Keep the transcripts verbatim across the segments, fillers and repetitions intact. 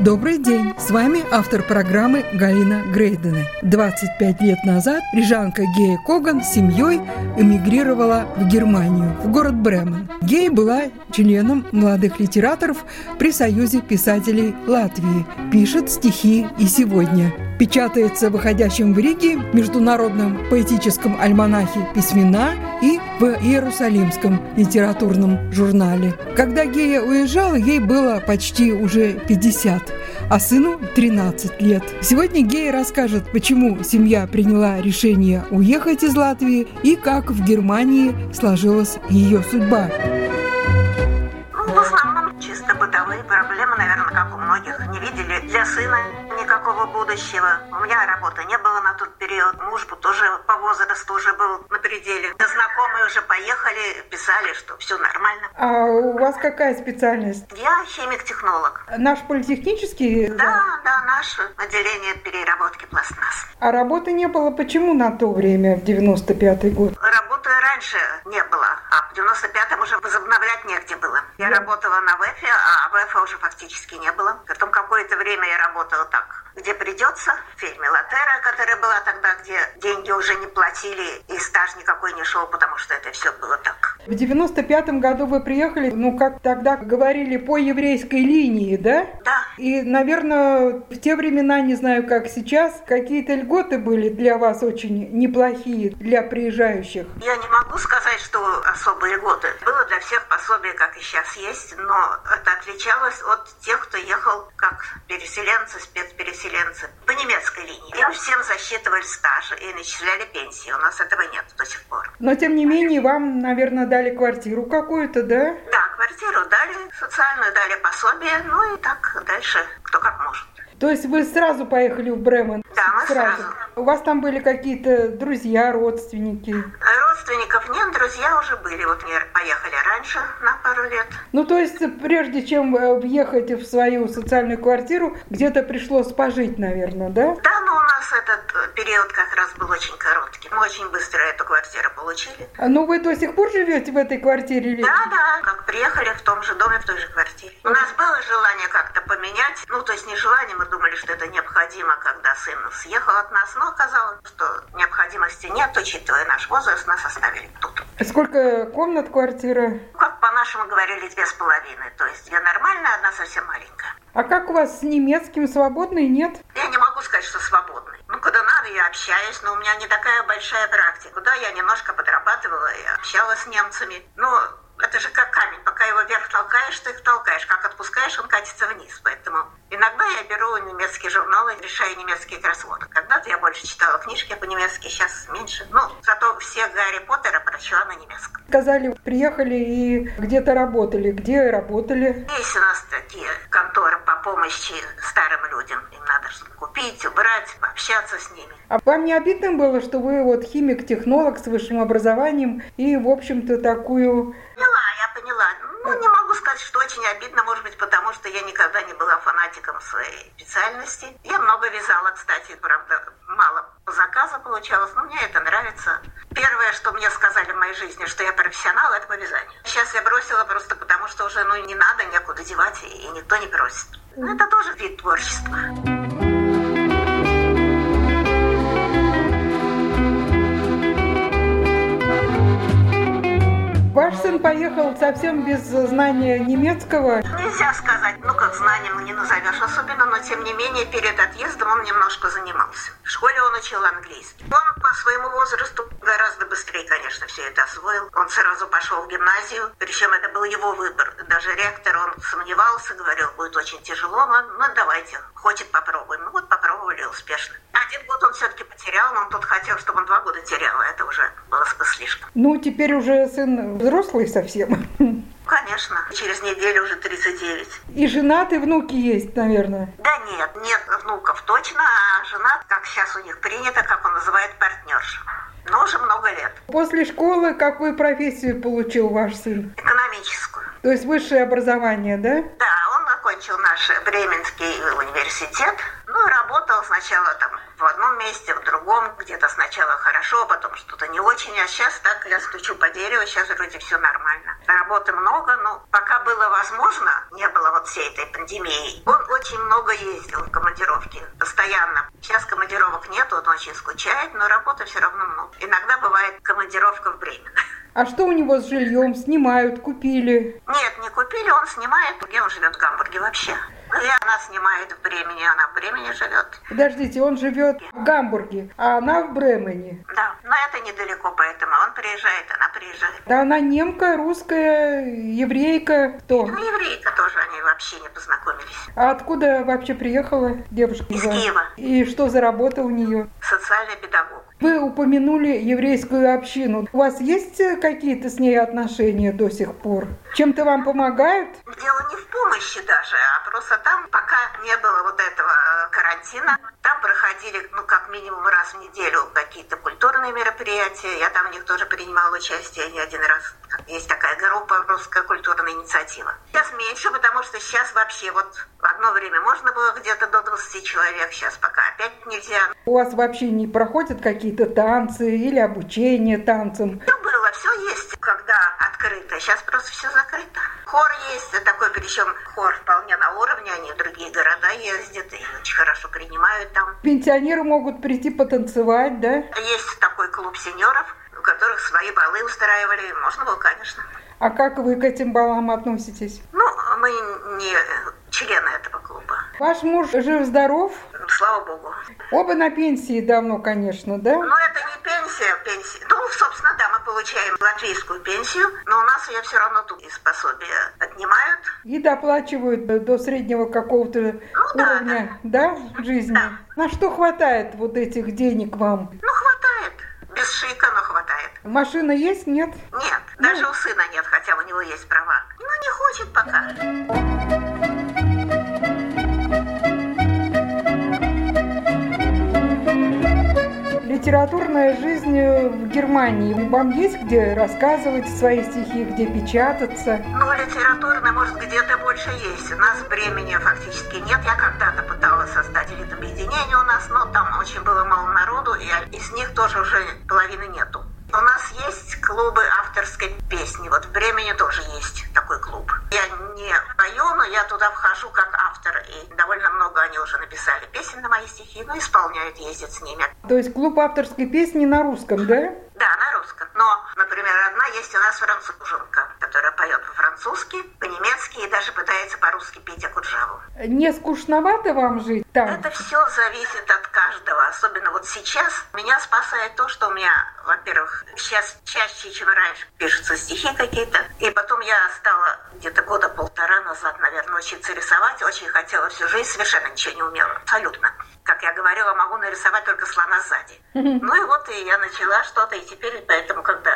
Добрый день! С вами автор программы Галина Грейдена. двадцать пять лет назад рижанка Гея Коган с семьей эмигрировала в Германию, в город Бремен. Гея была членом молодых литераторов при Союзе писателей Латвии. Пишет стихи и сегодня. Печатается в выходящем в Риге международном поэтическом альманахе «Письмена» и в Иерусалимском литературном журнале. Когда Гея уезжала, ей было почти уже пятьдесят, а сыну тринадцать лет. Сегодня Гея расскажет, почему семья приняла решение уехать из Латвии и как в Германии сложилась ее судьба. Ну, в основном чисто бытовые проблемы, наверное, как у многих. Не видели для сына никакого будущего. У меня работы не было на тот период. Муж тоже по возрасту уже был на пределе. Знакомые уже поехали, писали, что все нормально. А у вас какая специальность? Я химик-технолог. Наш политехнический? Да, да, наше отделение переработки пластмасс. А работы не было почему на то время, в девяносто пятый год? Работы раньше не было, а в девяносто пятом уже возобновлять негде было. Я да. работала на ВЭФе, а ВЭФа уже фактически не было. Потом какое-то время я работала так, где придется, в фильме «Латера», которая была тогда, где деньги уже не платили и стаж никакой не шел, потому что это все было так. В девяносто пятом году вы приехали, ну, как тогда говорили, по еврейской линии, да? Да. И, наверное, в те времена, не знаю, как сейчас, какие-то льготы были для вас очень неплохие, для приезжающих? Я не могу сказать, что особые льготы. Было для всех пособие, как и сейчас есть, но это отличалось от тех, кто ехал как переселенцы, спецпереселенцы. По немецкой линии. Им всем засчитывали стаж и начисляли пенсии. У нас этого нет до сих пор. Но, тем не менее, вам, наверное, дали квартиру какую-то, да? Да, квартиру дали, социальную дали пособие, ну и так дальше кто как может. То есть вы сразу поехали в Бремен? Да, мы сразу. сразу. У вас там были какие-то друзья, родственники? Родственников нет, друзья уже были. Вот мы поехали раньше на пару лет. Ну, то есть прежде чем въехать в свою социальную квартиру, где-то пришлось пожить, наверное, да? Да, но у нас этот период как раз был очень короткий. Мы очень быстро эту квартиру получили. А, ну, вы до сих пор живете в этой квартире? Или... Да, да. Как приехали в том же доме, в той же квартире. У нас было желание как-то поменять. Ну, то есть не желание, мы думали, что это необходимо, когда сын съехал от нас, но оказалось, что необходимости нет, учитывая наш возраст, нас оставили тут. Сколько комнат квартира? Как по-нашему говорили, две с половиной, то есть две нормальные, одна совсем маленькая. А как у вас с немецким, свободный, нет? Я не могу сказать, что свободный. Ну, когда надо, я общаюсь, но у меня не такая большая практика. Да, я немножко подрабатывала и общалась с немцами, но... Это же как камень. Пока его вверх толкаешь, ты их толкаешь. Как отпускаешь, он катится вниз. Поэтому иногда я беру немецкие журналы, решаю немецкие кроссворды. Когда-то я больше читала книжки по-немецки, сейчас меньше. Ну, зато все Гарри Поттера прочла на немецком. Сказали, приехали и где-то работали. Где работали? Есть у нас такие конторы по помощи старым людям. Им надо что-то купить, убрать, пообщаться с ними. А вам не обидно было, что вы вот химик-технолог с высшим образованием и, в общем-то, такую... Поняла. Ну, не могу сказать, что очень обидно, может быть, потому что я никогда не была фанатиком своей специальности. Я много вязала, кстати, правда, мало по заказу получалось, но мне это нравится. Первое, что мне сказали в моей жизни, что я профессионал, это по вязанию. Сейчас я бросила просто потому, что уже, ну, не надо, некуда девать, и никто не просит. Но это тоже вид творчества. Ваш сын поехал совсем без знания немецкого? Нельзя сказать, ну как знанием не назовешь особенно, но тем не менее перед отъездом он немножко занимался. В школе он учил английский. Он по своему возрасту гораздо быстрее, конечно, все это освоил. Он сразу пошел в гимназию, причем это был его выбор. Даже ректор, он сомневался, говорил, будет очень тяжело, но ну, давайте, хочет попробуем. Ну вот попробовали успешно. Один год он все-таки потерял, но он тут хотел, чтобы он два года терял, это уже было слишком. Ну теперь уже сын... Взрослый совсем. конечно. Через неделю уже тридцать девять. И женаты внуки есть, наверное? Да нет, нет внуков точно, а женат, как сейчас у них принято, как он называет, партнерша. Но уже много лет. После школы какую профессию получил ваш сын? Экономическую. То есть высшее образование, да? Да, он окончил наш Бременский университет. Ну и работал сначала там в одном месте, в другом, где-то сначала хорошо, потом что-то не очень. А сейчас так я стучу по дереву, сейчас вроде все нормально. Работы много, но пока было возможно, не было вот всей этой пандемии. Он очень много ездил в командировки, постоянно. Сейчас командировок нет, он очень скучает, но работы все равно много. Иногда бывает командировка в Бремен. А что у него с жильем? Снимают, купили? Нет, не купили, он снимает. Где он живет? В Гамбурге вообще. Ну, и она снимает в Бремени, она в Бремени живет. Подождите, он живет в Гамбурге, а она в Бремене. Да, но это недалеко, поэтому он приезжает, она приезжает. Да, она немка, русская, еврейка, кто? Ну, еврейка тоже, они вообще не познакомились. А откуда вообще приехала девушка? Из Киева. И что за работа у нее? Социальный педагог. Вы упомянули еврейскую общину. У вас есть какие-то с ней отношения до сих пор? Чем-то вам помогают? Дело не в помощи даже, а просто там, пока не было вот этого карантина, там проходили, ну, как минимум раз в неделю какие-то культурные мероприятия. Я там в них тоже принимала участие не один раз. Есть такая группа «Русская культурная инициатива». Сейчас меньше, потому что сейчас вообще вот в одно время можно было где-то до двадцати человек, сейчас пока опять нельзя. У вас вообще не проходят какие-то танцы или обучение танцам? Все было, все есть, когда открыто. Сейчас просто все закрыто. Хор есть такой, причем хор вполне на уровне, они в другие города ездят и очень хорошо принимают там. Пенсионеры могут прийти потанцевать, да? Есть такой клуб сеньоров, у которых свои балы устраивали. Можно было, конечно. А как вы к этим балам относитесь? Ну, мы не члены этого клуба. Ваш муж жив-здоров? Слава богу. Оба на пенсии давно, конечно, да? Ну, это не пенсия, пенсия. Ну, собственно, да, мы получаем латвийскую пенсию, но у нас ее все равно тут из пособия отнимают. И доплачивают до среднего какого-то ну, уровня, да, да, да, жизни? Да. На что хватает вот этих денег вам? Ну, хватает. Без шика, но хватает. Машина есть, нет? Нет, ну, даже у сына нет, хотя у него есть права. Ну, не хочет пока. Литературная жизнь в Германии. Вам есть где рассказывать свои стихи, где печататься? Ну, литературная, может, где-то больше есть. У нас времени фактически нет. Я когда-то пыталась создать объединение у нас, но там очень было мало народу, и из них тоже уже половины нету. У нас есть клубы авторской песни. Вот в Бремени тоже есть такой клуб. Я не пою, но я туда вхожу как автор. И довольно много они уже написали песен на мои стихи, но исполняют, ездят с ними. То есть клуб авторской песни на русском, да? Да, на русском. Но, например, одна есть у нас францужинка, которая поет по-французски, по-немецки и даже пытается по-русски петь акуджаву. Не скучновато вам жить там? Это все зависит от каждого. Особенно вот сейчас меня спасает то, что у меня, во-первых, сейчас чаще, чем раньше, пишутся стихи какие-то. И потом я стала где-то года полтора назад, наверное, учиться рисовать. Очень хотела всю жизнь, совершенно ничего не умела. Абсолютно. Как я говорила, могу нарисовать только слона сзади. Ну и вот и я начала что-то, и теперь поэтому, когда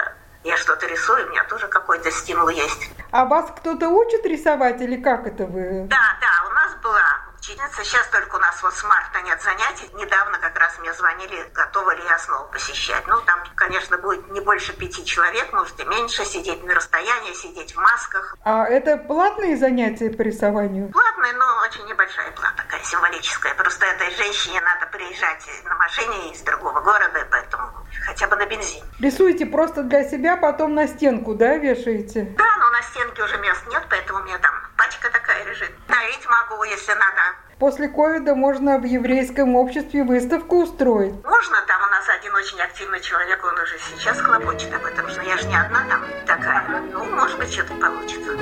я что-то рисую, у меня тоже какой-то стимул есть. А вас кто-то учит рисовать или как это вы? Да, да, у нас была ученица. Сейчас только у нас вот с марта нет занятий. Недавно как раз мне звонили, готова ли я снова посещать. Ну, там, конечно, будет не больше пяти человек, может и меньше, сидеть на расстоянии, сидеть в масках. А это платные занятия по рисованию? Платные, но очень небольшая плата, такая символическая. Просто этой женщине надо приезжать на машине из другого города, поэтому хотя бы на бензин. Рисуете просто для себя, потом на стенку, да, вешаете? Да, но на стенке уже мест нет, поэтому у меня там пачка такая лежит. Дарить могу, если надо. После ковида можно в еврейском обществе выставку устроить. Можно, там у нас один очень активный человек, он уже сейчас хлопочет об этом, что я же не одна там такая. Ну, может быть, что-то получится.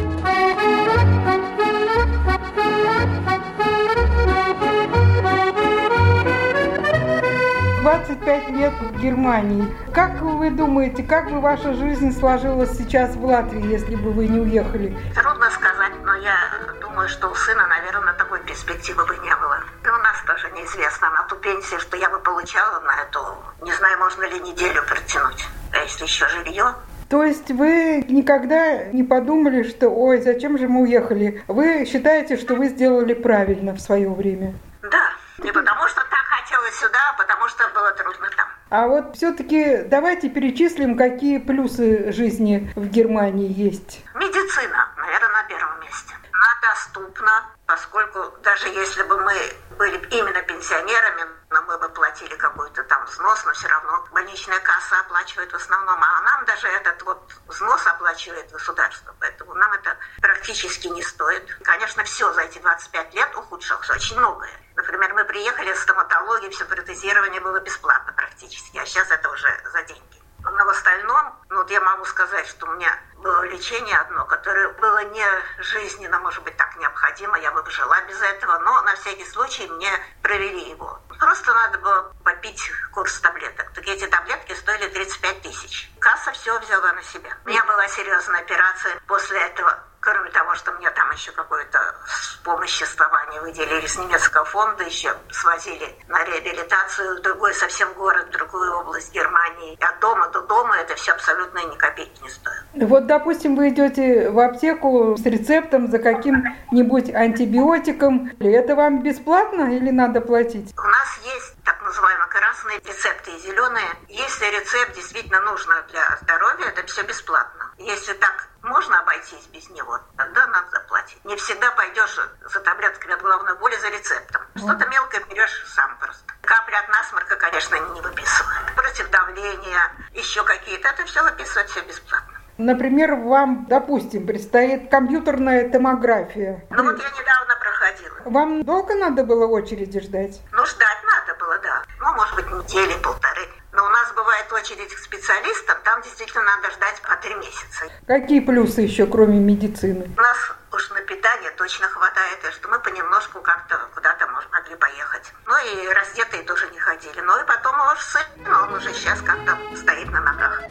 двадцать пять лет в Германии. Как вы думаете, как бы ваша жизнь сложилась сейчас в Латвии, если бы вы не уехали? Трудно сказать, но я думаю, что у сына, наверное, такой перспективы бы не было. И у нас тоже неизвестно. На ту пенсию, что я бы получала на эту, не знаю, можно ли неделю протянуть. А если еще жилье, То есть вы никогда не подумали, что «Ой, зачем же мы уехали?» Вы считаете, что вы сделали правильно в свое время? Да, не потому что так хотелось сюда, а потому что было трудно там. А вот все-таки давайте перечислим, какие плюсы жизни в Германии есть. Медицина, наверное, на первом месте. Она доступна, поскольку даже если бы мы были именно пенсионерами, но мы бы платили какой-то там взнос, но все равно больничная касса оплачивает в основном, а нам даже этот вот взнос оплачивает государство, поэтому нам это практически не стоит. Конечно, все за эти двадцать пять лет ухудшилось, очень многое. Например, мы приехали с стоматологией, все протезирование было бесплатно практически, а сейчас это уже за деньги. Но в остальном, ну вот я могу сказать, что у меня было лечение одно, которое было не жизненно, может быть, так необходимо, я бы жила без этого, но на всякий случай мне провели его. Просто надо было попить курс таблеток. Так эти таблетки стоили тридцать пять тысяч. Касса все взяла на себя. У меня была серьезная операция после этого. Кроме того, что мне там еще какое-то вспомоществование выделили с немецкого фонда, еще свозили на реабилитацию в другой совсем город, в другую область Германии. От дома до дома это все абсолютно ни копейки не стоит. Вот, допустим, вы идете в аптеку с рецептом за каким-нибудь антибиотиком. Это вам бесплатно или надо платить? У нас есть так называемые красные рецепты и зеленые. Если рецепт действительно нужен для здоровья, это все бесплатно. Если так можно обойтись без него, тогда надо заплатить. Не всегда пойдешь за таблетками от головной боли за рецептом. Что-то мелкое берешь сам просто. Капли от насморка, конечно, не выписывают. Против давления, еще какие-то. Это все выписывают, все бесплатно. Например, вам, допустим, предстоит компьютерная томография. Ну вот я недавно проходила. Вам долго надо было очереди ждать? Ну ждать надо было, да. Ну, может быть, недели, полторы. Но у нас бывает очередь к специалистам, там действительно надо ждать по три месяца. Какие плюсы еще, кроме медицины? У нас уж на питание точно хватает, и что мы понемножку как-то куда-то могли поехать. Ну и раздетые тоже не ходили. Ну и потом он уже сын, но он уже сейчас как-то стоит на ногах.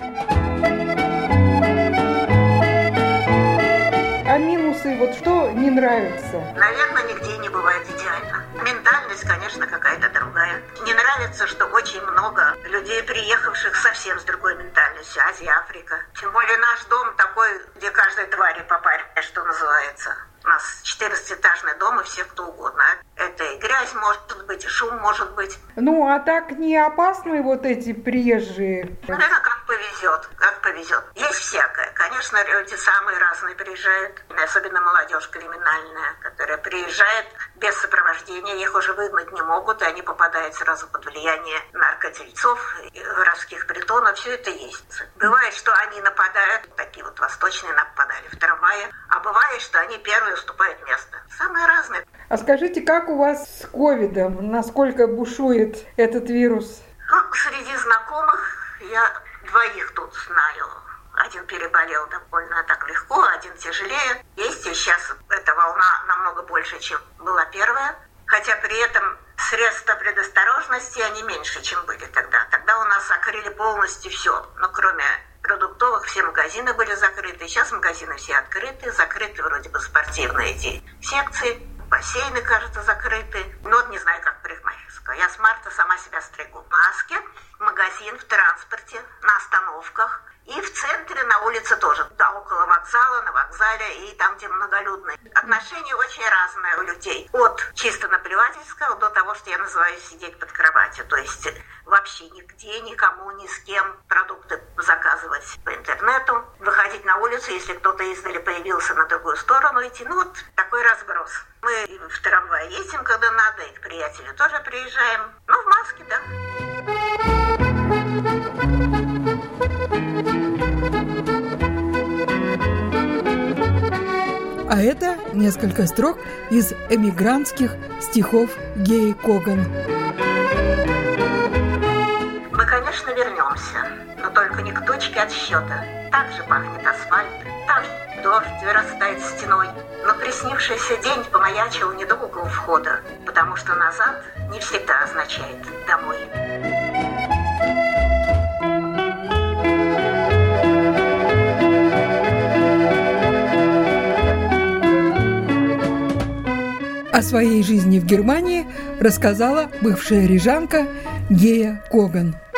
А минусы, вот что не нравится? Наверное, нигде не бывает идеально. Ментальность, конечно, какая-то другая. Не нравится, что очень много людей, приехавших совсем с другой ментальностью. Азия, Африка. Тем более наш дом такой, где каждой твари по паре, что называется. У нас четырнадцатиэтажный дом и все кто угодно. Это и грязь может быть, и шум может быть. Ну, а так не опасны вот эти приезжие? Наверное, как повезет, как повезет. Есть всякое. Конечно, люди самые разные приезжают. Особенно молодежь криминальная, которая приезжает без сопровождения. Их уже выгнать не могут, и они попадают сразу под влияние наркодельцов, городских притонов. Все это есть. Бывает, что они нападают, такие вот восточные нападали в трамвае, а бывает, что они первые уступает место. Самое разное. А скажите, как у вас с ковидом? Насколько бушует этот вирус? Ну, среди знакомых я двоих тут знаю. Один переболел довольно так легко, один тяжелее. Есть и сейчас эта волна намного больше, чем была первая. Хотя при этом средства предосторожности, они меньше, чем были тогда. Тогда у нас закрыли полностью все, но кроме продуктовых все магазины были закрыты. Сейчас магазины все открыты. Закрыты вроде бы спортивные эти секции. Бассейны, кажется, закрыты. Но вот не знаю, как парикмахерская. Я с марта сама себя стригу. Маски, магазин в транспорте, на остановках. И в центре, на улице тоже. Да, около вокзала, на вокзале и там, где многолюдно. Отношения очень разные у людей. От чисто наплевательского до того, что я называю сидеть под кроватью. То есть вообще нигде, никому, ни с кем продукты заказывать по интернету. Выходить на улицу, если кто-то издали появился, на другую сторону идти. Ну вот такой разброс. Мы в трамвае ездим, когда надо, и к приятелю тоже приезжаем. Ну, в маске, да. А это несколько строк из эмигрантских стихов Геи Коган. Мы, конечно, вернемся, но только не к точке отсчета. Так же пахнет асфальт, так же дождь вырастает стеной. Но приснившийся день помаячил недолго у входа, потому что назад не всегда означает «домой». О своей жизни в Германии рассказала бывшая рижанка Гея Коган.